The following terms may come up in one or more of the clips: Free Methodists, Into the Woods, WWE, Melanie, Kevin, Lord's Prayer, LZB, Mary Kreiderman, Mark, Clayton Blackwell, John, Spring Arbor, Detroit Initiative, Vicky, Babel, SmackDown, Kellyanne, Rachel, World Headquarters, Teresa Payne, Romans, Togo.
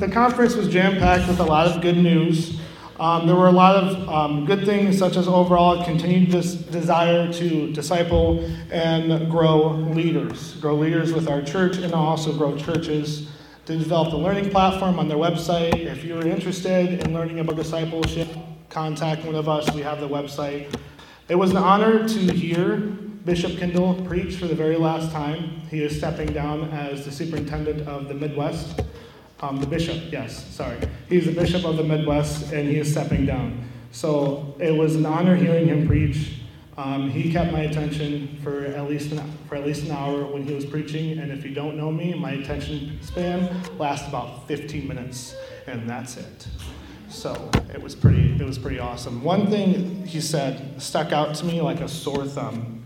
The conference was jam-packed with a lot of good news. There were a lot of good things, such as overall continued desire to disciple and grow leaders with our church, and also grow churches, to develop a learning platform on their website. If you're interested in learning about discipleship, contact one of us. We have the website. It was an honor to hear Bishop Kendall preach for the very last time. He is stepping down as the superintendent of the Midwest. He's the bishop of the Midwest, and he is stepping down. So it was an honor hearing him preach. He kept my attention for at least an hour when he was preaching, and if you don't know me, my attention span lasts about 15 minutes, and that's it. So it was pretty awesome. One thing he said stuck out to me like a sore thumb.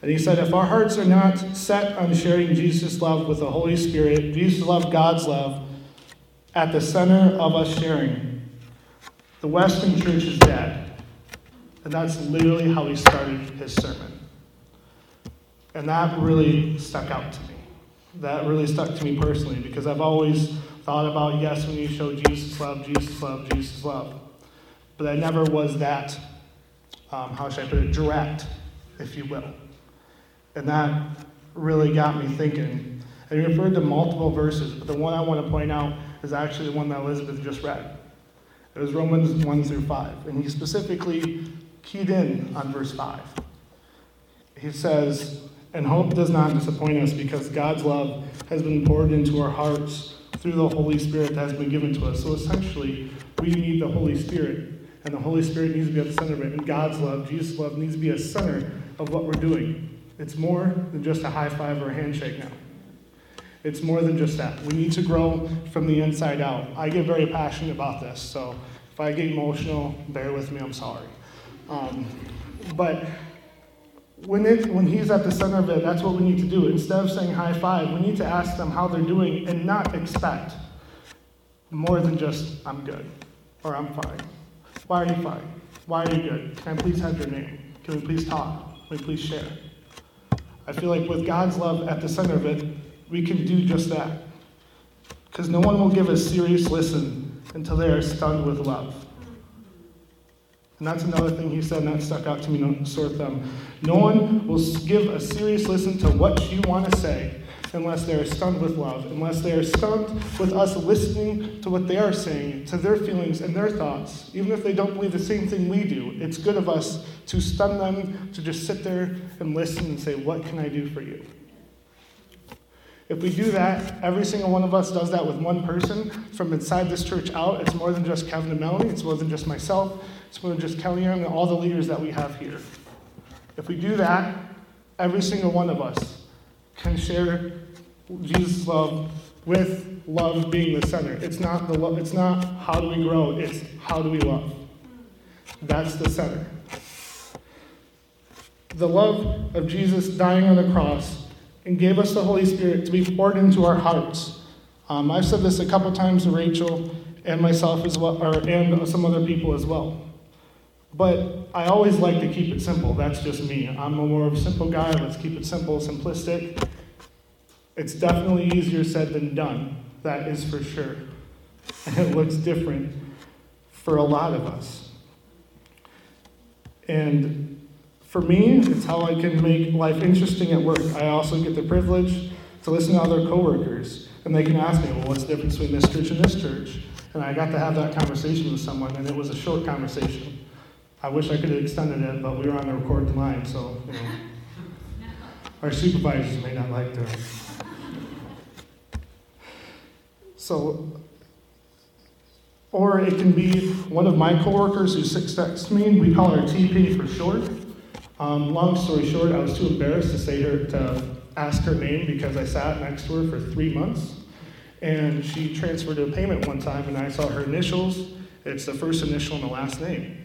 And he said, if our hearts are not set on sharing Jesus' love with the Holy Spirit, Jesus' love, God's love, at the center of us sharing, the Western church is dead. And that's literally how he started his sermon. And that really stuck out to me. That really stuck to me personally, because I've always thought about, yes, we need to show Jesus' love, Jesus' love, Jesus' love. But I never was that, how should I put it, direct, if you will. And that really got me thinking. And he referred to multiple verses, but the one I want to point out is actually the one that Elizabeth just read. It was Romans 1 through 5. And he specifically keyed in on verse 5. He says, and hope does not disappoint us, because God's love has been poured into our hearts through the Holy Spirit that has been given to us. So essentially, we need the Holy Spirit. And the Holy Spirit needs to be at the center of it. And God's love, Jesus' love, needs to be at the center of what we're doing. It's more than just a high five or a handshake now. It's more than just that. We need to grow from the inside out. I get very passionate about this, so if I get emotional, bear with me, I'm sorry. But when he's at the center of it, that's what we need to do. Instead of saying high five, we need to ask them how they're doing and not expect more than just, I'm good, or I'm fine. Why are you fine? Why are you good? Can I please have your name? Can we please talk? Can we please share? I feel like with God's love at the center of it, we can do just that. Because no one will give a serious listen until they are stunned with love. And that's another thing he said that stuck out to me, sore thumb. No one will give a serious listen to what you want to say unless they are stunned with love, unless they are stunned with us listening to what they are saying, to their feelings and their thoughts. Even if they don't believe the same thing we do, it's good of us to stun them, to just sit there and listen and say, what can I do for you? If we do that, every single one of us does that with one person from inside this church out. It's more than just Kevin and Melanie. It's more than just myself. It's more than just Kellyanne and all the leaders that we have here. If we do that, every single one of us can share Jesus' love with love being the center. It's not the love. It's not how do we grow. It's how do we love. That's the center. The love of Jesus dying on the cross and gave us the Holy Spirit to be poured into our hearts. I've said this a couple times to Rachel and myself as well, and some other people as well. But I always like to keep it simple. That's just me. I'm a more of a simple guy. Let's keep it simple, simplistic. It's definitely easier said than done. That is for sure. And it looks different for a lot of us. And for me, it's how I can make life interesting at work. I also get the privilege to listen to other coworkers, and they can ask me, well, what's the difference between this church and this church? And I got to have that conversation with someone, and it was a short conversation. I wish I could have extended it, but we were on the recorded line, so our supervisors may not like that. So, or it can be one of my coworkers who sits next to me. We call her T-Ping for short. Long story short, I was too embarrassed to ask her name because I sat next to her for 3 months, and she transferred a payment one time, and I saw her initials. It's the first initial and the last name.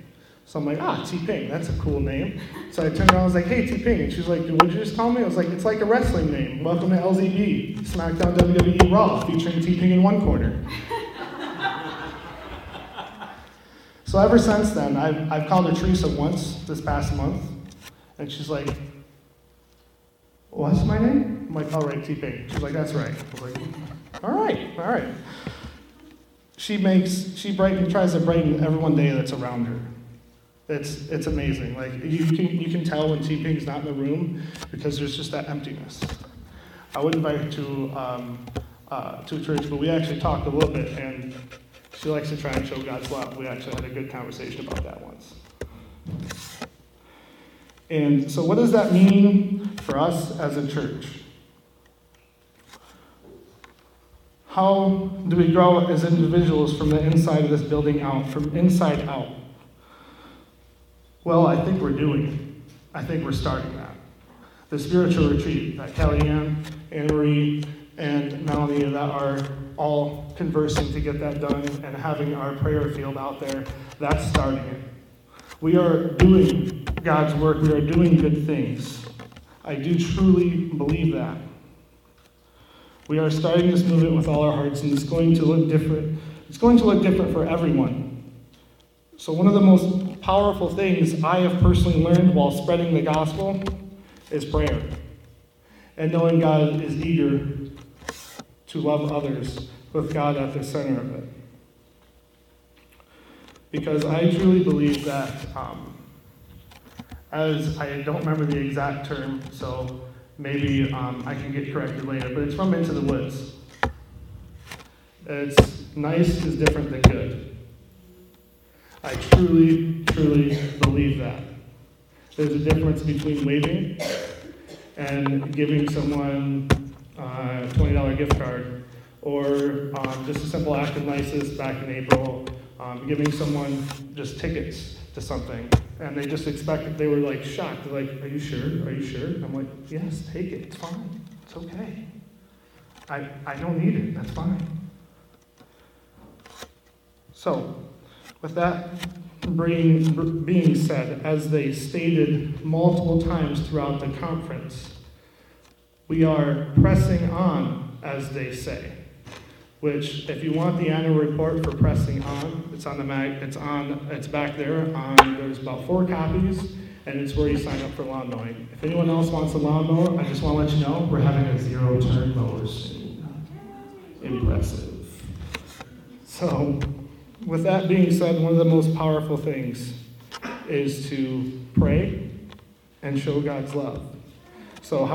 So I'm like, T-Ping, that's a cool name. So I turned around, I was like, hey, T-Ping. And she's like, what'd you just call me? I was like, it's like a wrestling name. Welcome to LZB, SmackDown WWE Raw, featuring T-Ping in one corner. So ever since then, I've called her Teresa once this past month. And she's like, what's my name? I'm like, all right, T-Ping. She's like, that's right. I was like, all right. she tries to brighten everyone day that's around her. It's amazing. Like you can tell when T-Ping's not in the room because there's just that emptiness. I would invite her to church, but we actually talked a little bit, and she likes to try and show God's love. We actually had a good conversation about that once. And so what does that mean for us as a church? How do we grow as individuals from the inside of this building out, from inside out? Well, I think we're doing it. I think we're starting that. The spiritual retreat that Kellyanne, Anne Marie, and Melanie that are all conversing to get that done and having our prayer field out there, that's starting it. We are doing God's work. We are doing good things. I do truly believe that. We are starting this movement with all our hearts, and it's going to look different. It's going to look different for everyone. So one of the most powerful things I have personally learned while spreading the gospel is prayer. And knowing God is eager to love others with God at the center of it. Because I truly believe that, as I don't remember the exact term, so maybe I can get corrected later, but it's from Into the Woods. It's nice is different than good. I truly, truly believe that. There's a difference between waving and giving someone a $20 gift card, or just a simple act of niceness back in April, giving someone just tickets to something. And they just expected, they were like shocked. They're like, are you sure? Are you sure? I'm like, yes, take it. It's fine. It's okay. I don't need it. That's fine. So, with that being said, as they stated multiple times throughout the conference, we are pressing on, as they say. Which, if you want the annual report for pressing on, it's on the it's back there. There's about 4 copies, and it's where you sign up for lawn mowing. If anyone else wants a lawn mower, I just want to let you know we're having a 0-turn mower soon. Impressive. So, with that being said, one of the most powerful things is to pray and show God's love. So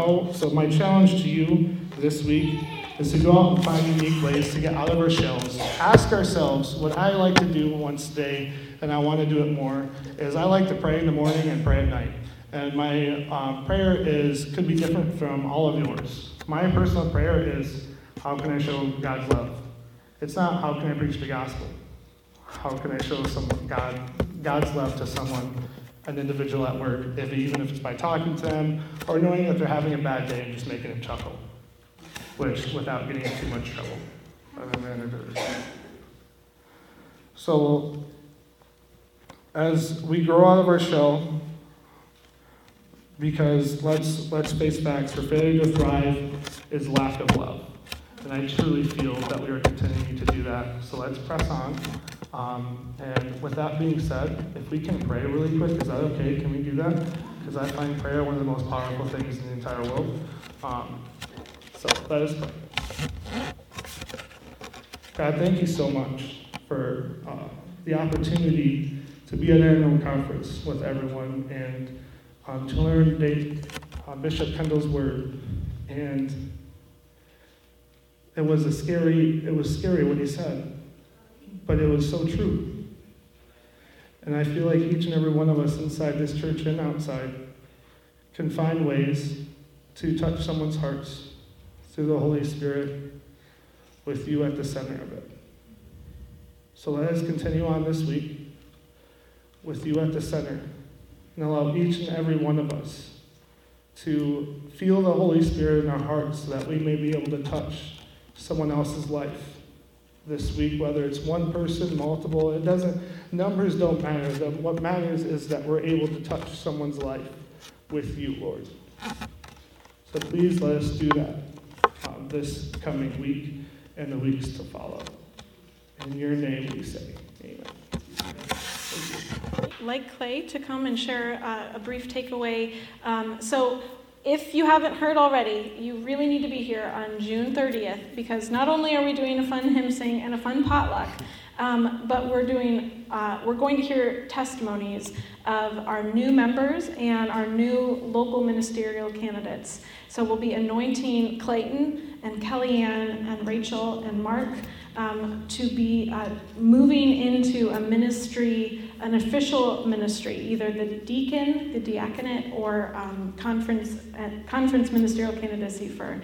my challenge to you this week is to go out and find unique ways to get out of our shells. Ask ourselves, what I like to do once a day, and I want to do it more, is I like to pray in the morning and pray at night. And my prayer could be different from all of yours. My personal prayer is, how can I show God's love? It's not, how can I preach the gospel? How can I show God's love to someone, an individual at work, even if it's by talking to them, or knowing that they're having a bad day and just making them chuckle. Which, without getting in too much trouble. So, as we grow out of our shell, because let's face facts, for failure to thrive is lack of love. And I truly feel that we are continuing to do that. So let's press on. And with that being said, if we can pray really quick, is that okay? Can we do that? Because I find prayer one of the most powerful things in the entire world. So let us pray. God, thank you so much for the opportunity to be at an annual conference with everyone and to learn today Bishop Kendall's word. And it was scary what he said, but it was so true. And I feel like each and every one of us inside this church and outside can find ways to touch someone's hearts through the Holy Spirit, with you at the center of it. So let us continue on this week with you at the center, and allow each and every one of us to feel the Holy Spirit in our hearts so that we may be able to touch someone else's life this week, whether it's one person, multiple, numbers don't matter. What matters is that we're able to touch someone's life with you, Lord. So please let us do that. This coming week and the weeks to follow. In your name we say, amen. I'd like Clay to come and share a brief takeaway. So If you haven't heard already, you really need to be here on June 30th, because not only are we doing a fun hymn sing and a fun potluck, but we're going to hear testimonies of our new members and our new local ministerial candidates. So we'll be anointing Clayton and Kellyanne and Rachel and Mark to be moving into a ministry, an official ministry, either the deacon, the diaconate, or conference ministerial candidacy for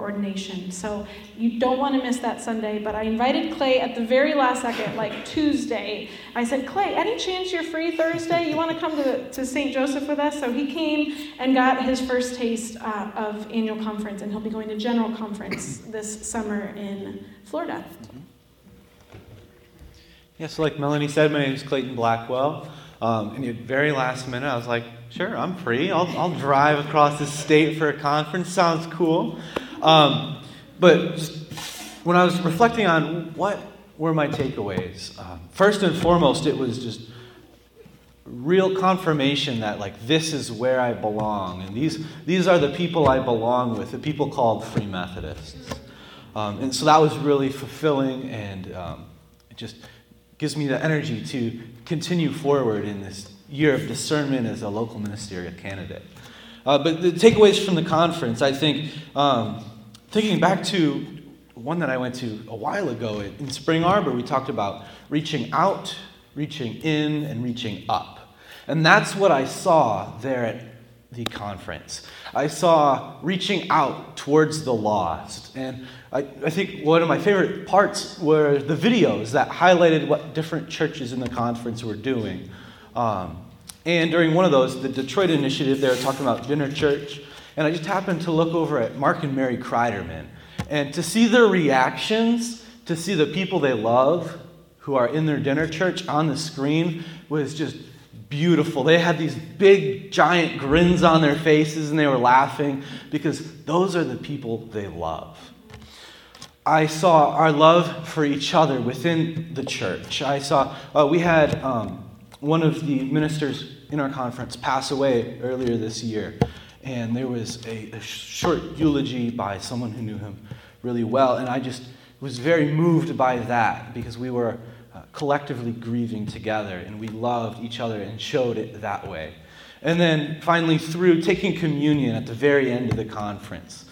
ordination. So you don't want to miss that Sunday, but I invited Clay at the very last second, like Tuesday. I said, Clay, any chance you're free Thursday? You want to come to St. Joseph with us? So he came and got his first taste of annual conference, and he'll be going to general conference this summer in Florida. Yeah, so like Melanie said, my name is Clayton Blackwell. And at the very last minute, I was like, sure, I'm free. I'll drive across the state for a conference. Sounds cool. But when I was reflecting on what were my takeaways, first and foremost, it was just real confirmation that like this is where I belong, and these are the people I belong with, the people called Free Methodists. And so that was really fulfilling, and it just gives me the energy to continue forward in this year of discernment as a local ministerial candidate. But the takeaways from the conference, I think, thinking back to one that I went to a while ago in Spring Arbor, we talked about reaching out, reaching in, and reaching up. And that's what I saw there at the conference. I saw reaching out towards the lost. And I think one of my favorite parts were the videos that highlighted what different churches in the conference were doing. And during one of those, the Detroit Initiative, they were talking about dinner church. And I just happened to look over at Mark and Mary Kreiderman, and to see their reactions, to see the people they love who are in their dinner church on the screen was just beautiful. They had these big, giant grins on their faces, and they were laughing because those are the people they love. I saw our love for each other within the church. I saw we had one of the ministers in our conference pass away earlier this year. And there was a short eulogy by someone who knew him really well. And I just was very moved by that, because we were collectively grieving together, and we loved each other and showed it that way. And then finally, through taking communion at the very end of the conference,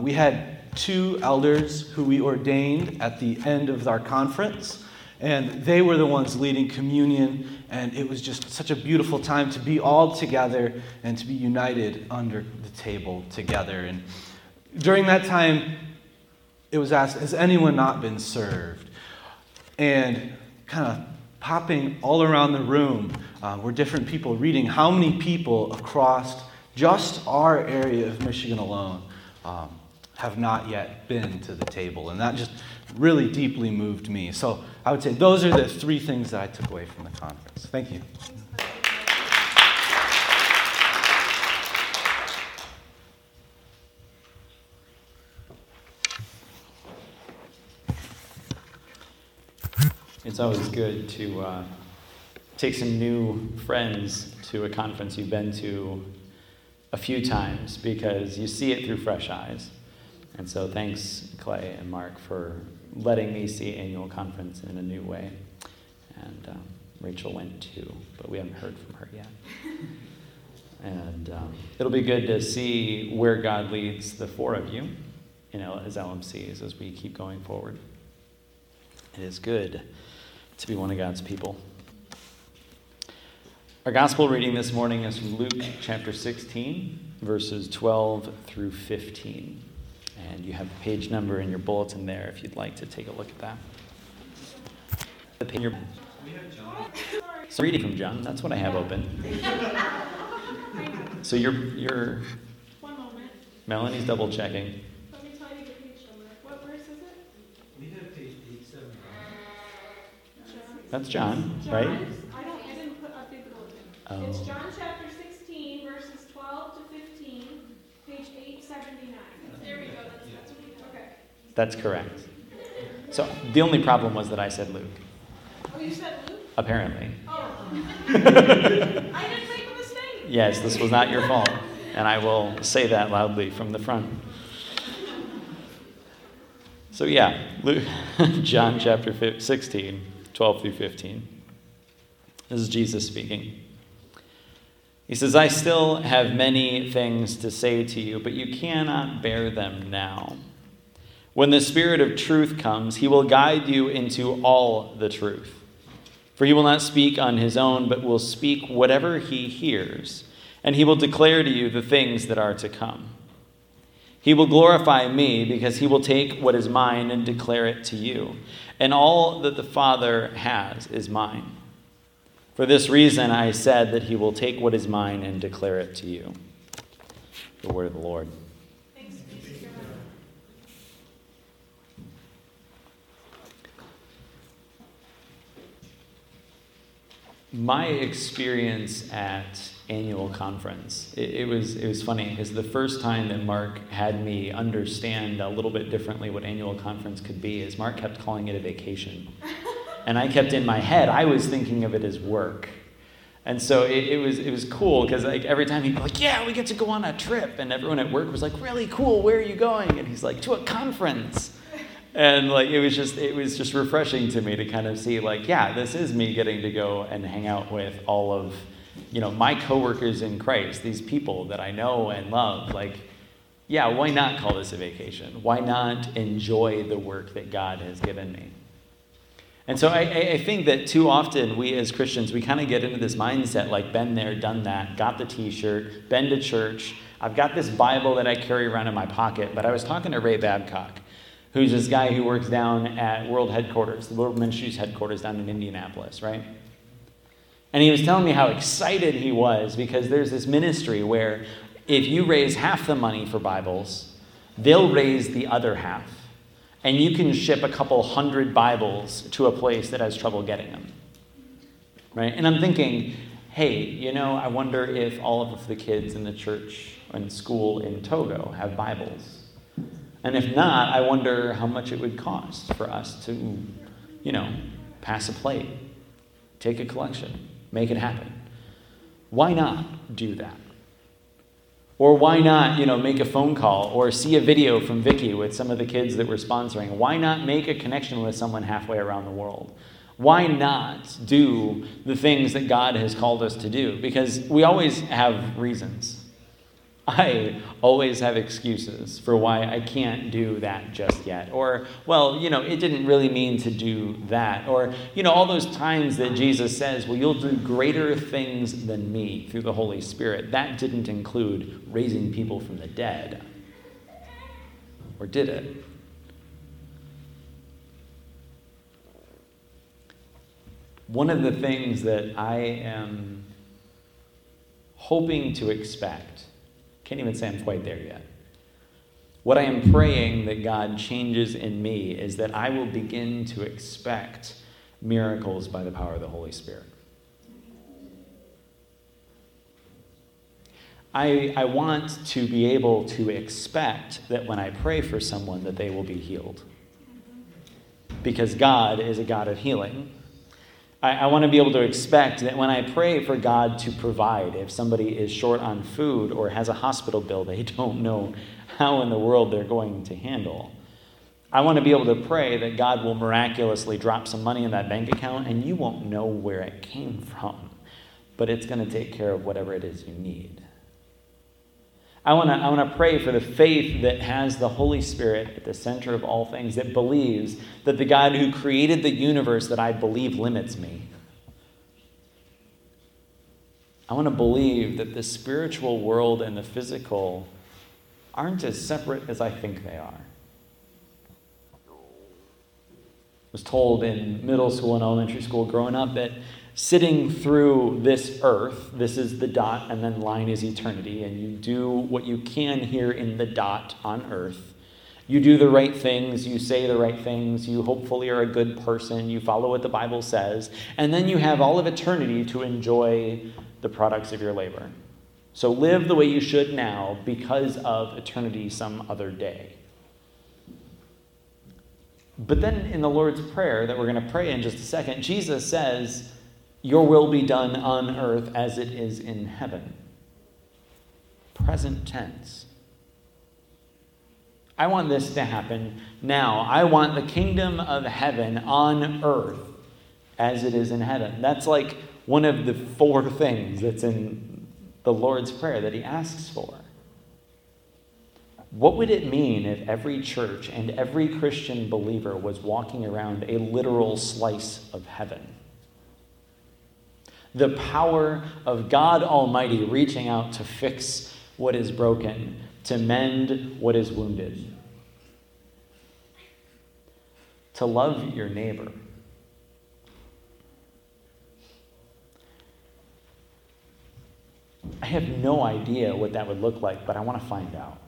we had two elders who we ordained at the end of our conference. And they were the ones leading communion, and it was just such a beautiful time to be all together and to be united under the table together. And during that time, it was asked, has anyone not been served? And kind of popping all around the room were different people reading how many people across just our area of Michigan alone have not yet been to the table. And that just really deeply moved me. So I would say those are the three things that I took away from the conference. Thank you. It's always good to take some new friends to a conference you've been to a few times, because you see it through fresh eyes. And so thanks, Clay and Mark, for letting me see annual conference in a new way. And Rachel went too, but we haven't heard from her yet. And it'll be good to see where God leads the four of you as LMCs as we keep going forward. It is good to be one of God's people. Our gospel reading this morning is from Luke chapter 16, verses 12 through 15. And you have the page number in your bulletin there if you'd like to take a look at that. We have John. So reading from John, that's what I have open. So you're one moment. Melanie's double checking. Let me tell you the page number. What verse is it? We have page 879. That's John, right? I didn't put up the bulletin. Oh. It's John chapter 16, verses 12 to 15, page 879. There we go. That's what we do. Okay. That's correct. So the only problem was that I said Luke. Oh, you said Luke? Apparently. Oh. I didn't make a mistake. Yes, this was not your fault. And I will say that loudly from the front. So yeah, John chapter 16, 12 through 15. This is Jesus speaking. He says, I still have many things to say to you, but you cannot bear them now. When the Spirit of truth comes, he will guide you into all the truth. For he will not speak on his own, but will speak whatever he hears, and he will declare to you the things that are to come. He will glorify me, because he will take what is mine and declare it to you. And all that the Father has is mine. For this reason I said that he will take what is mine and declare it to you. The word of the Lord. Thanks be to God. My experience at annual conference, it was funny, because the first time that Mark had me understand a little bit differently what annual conference could be is Mark kept calling it a vacation. And I kept in my head, I was thinking of it as work. And so it was cool, because like every time he'd be like, yeah, we get to go on a trip. And everyone at work was like, really cool, where are you going? And he's like, to a conference. And like it was just refreshing to me to kind of see like, yeah, this is me getting to go and hang out with all of, you know, my coworkers in Christ, these people that I know and love. Like, yeah, why not call this a vacation? Why not enjoy the work that God has given me? And so I think that too often we as Christians, we kind of get into this mindset like been there, done that, got the t-shirt, been to church. I've got this Bible that I carry around in my pocket. But I was talking to Ray Babcock, who's this guy who works down at World Headquarters, the World Ministries headquarters down in Indianapolis, right? And he was telling me how excited he was because there's this ministry where if you raise half the money for Bibles, they'll raise the other half. And you can ship a couple hundred Bibles to a place that has trouble getting them, right? And I'm thinking, hey, you know, I wonder if all of the kids in the church and school in Togo have Bibles. And if not, I wonder how much it would cost for us to, you know, pass a plate, take a collection, make it happen. Why not do that? Or why not, you know, make a phone call or see a video from Vicky with some of the kids that we're sponsoring? Why not make a connection with someone halfway around the world? Why not do the things that God has called us to do? Because we always have reasons. I always have excuses for why I can't do that just yet. Or, well, you know, it didn't really mean to do that. Or, you know, all those times that Jesus says, well, you'll do greater things than me through the Holy Spirit. That didn't include raising people from the dead. Or did it? One of the things that I am hoping to expect, can't even say I'm quite there yet. What I am praying that God changes in me is that I will begin to expect miracles by the power of the Holy Spirit. I want to be able to expect that when I pray for someone that they will be healed. Because God is a God of healing. I want to be able to expect that when I pray for God to provide, if somebody is short on food or has a hospital bill they don't know how in the world they're going to handle, I want to be able to pray that God will miraculously drop some money in that bank account and you won't know where it came from, but it's going to take care of whatever it is you need. I want to pray for the faith that has the Holy Spirit at the center of all things, that believes that the God who created the universe that I believe limits me. I want to believe that the spiritual world and the physical aren't as separate as I think they are. I was told in middle school and elementary school growing up that sitting through this earth, this is the dot, and then line is eternity, and you do what you can here in the dot on earth. You do the right things, you say the right things, you hopefully are a good person, you follow what the Bible says, and then you have all of eternity to enjoy the products of your labor. So live the way you should now because of eternity some other day. But then in the Lord's Prayer that we're going to pray in just a second, Jesus says, "Your will be done on earth as it is in heaven." present tense. I want this to happen now. I want the kingdom of heaven on earth as it is in heaven. That's like one of the four things that's in the Lord's Prayer that he asks for. What would it mean if every church and every Christian believer was walking around a literal slice of heaven? The power of God Almighty reaching out to fix what is broken, to mend what is wounded, to love your neighbor. I have no idea what that would look like, but I want to find out.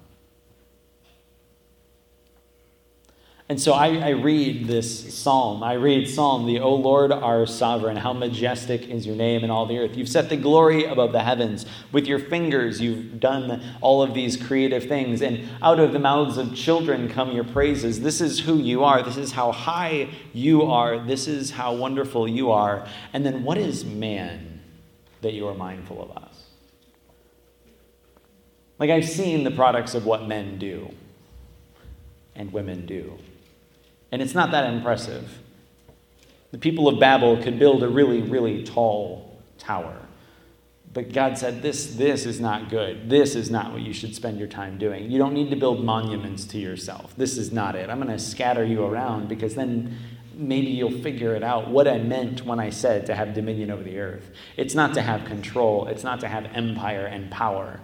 And so I read this psalm. I read Psalm, the O Lord, our sovereign, how majestic is your name in all the earth. You've set the glory above the heavens. With your fingers, you've done all of these creative things. And out of the mouths of children come your praises. This is who you are. This is how high you are. This is how wonderful you are. And then what is man that you are mindful of us? Like, I've seen the products of what men do and women do. And it's not that impressive. The people of Babel could build a really, really tall tower. But God said, this is not good. This is not what you should spend your time doing. You don't need to build monuments to yourself. This is not it. I'm going to scatter you around because then maybe you'll figure it out what I meant when I said to have dominion over the earth. It's not to have control. It's not to have empire and power.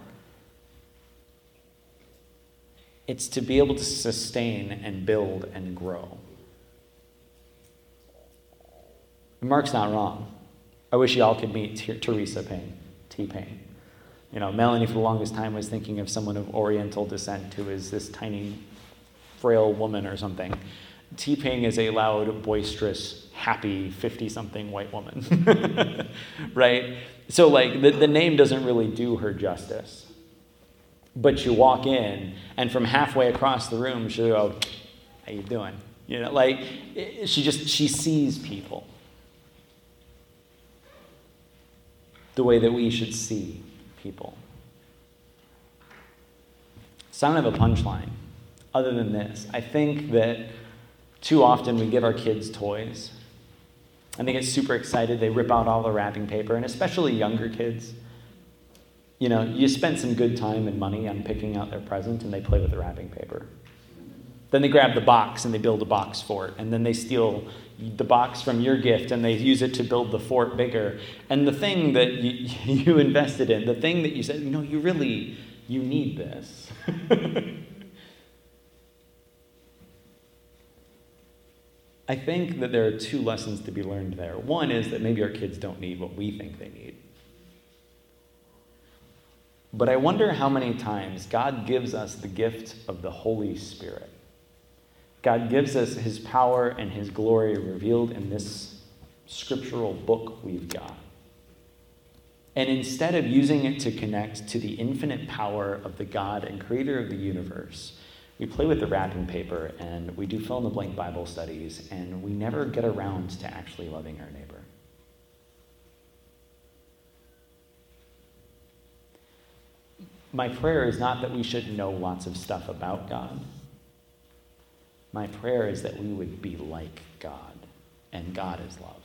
It's to be able to sustain and build and grow. Mark's not wrong. I wish y'all could meet Teresa Payne, T-Ping. You know, Melanie for the longest time was thinking of someone of Oriental descent who is this tiny, frail woman or something. T-Ping is a loud, boisterous, happy, 50-something white woman. Right? So, like, the name doesn't really do her justice. But you walk in, and from halfway across the room, she'll go, how you doing? You know, like, she sees people the way that we should see people. So I don't have a punchline other than this. I think that too often we give our kids toys, and they get super excited. They rip out all the wrapping paper, and especially younger kids. You know, you spend some good time and money on picking out their present, and they play with the wrapping paper. Then they grab the box, and they build a box fort. And then they steal the box from your gift, and they use it to build the fort bigger. And the thing that you invested in, the thing that you said, no, you need this. I think that there are two lessons to be learned there. One is that maybe our kids don't need what we think they need. But I wonder how many times God gives us the gift of the Holy Spirit. God gives us his power and his glory revealed in this scriptural book we've got. And instead of using it to connect to the infinite power of the God and creator of the universe, we play with the wrapping paper and we do fill-in-the-blank Bible studies, and we never get around to actually loving our neighbor. My prayer is not that we should know lots of stuff about God. My prayer is that we would be like God, and God is love.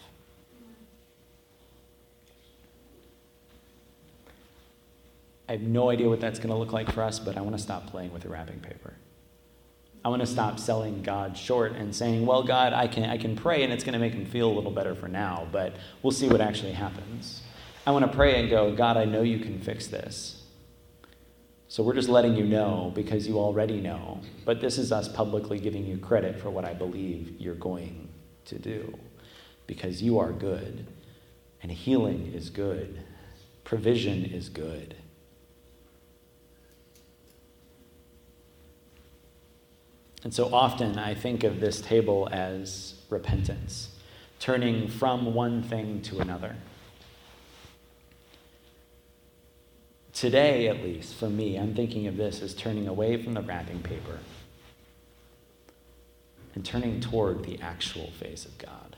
I have no idea what that's going to look like for us, but I want to stop playing with the wrapping paper. I want to stop selling God short and saying, well, God, I can pray, and it's going to make him feel a little better for now, but we'll see what actually happens. I want to pray and go, God, I know you can fix this. So we're just letting you know because you already know. But this is us publicly giving you credit for what I believe you're going to do. Because you are good. And healing is good. Provision is good. And so often I think of this table as repentance. Turning from one thing to another. Today, at least, for me, I'm thinking of this as turning away from the wrapping paper and turning toward the actual face of God.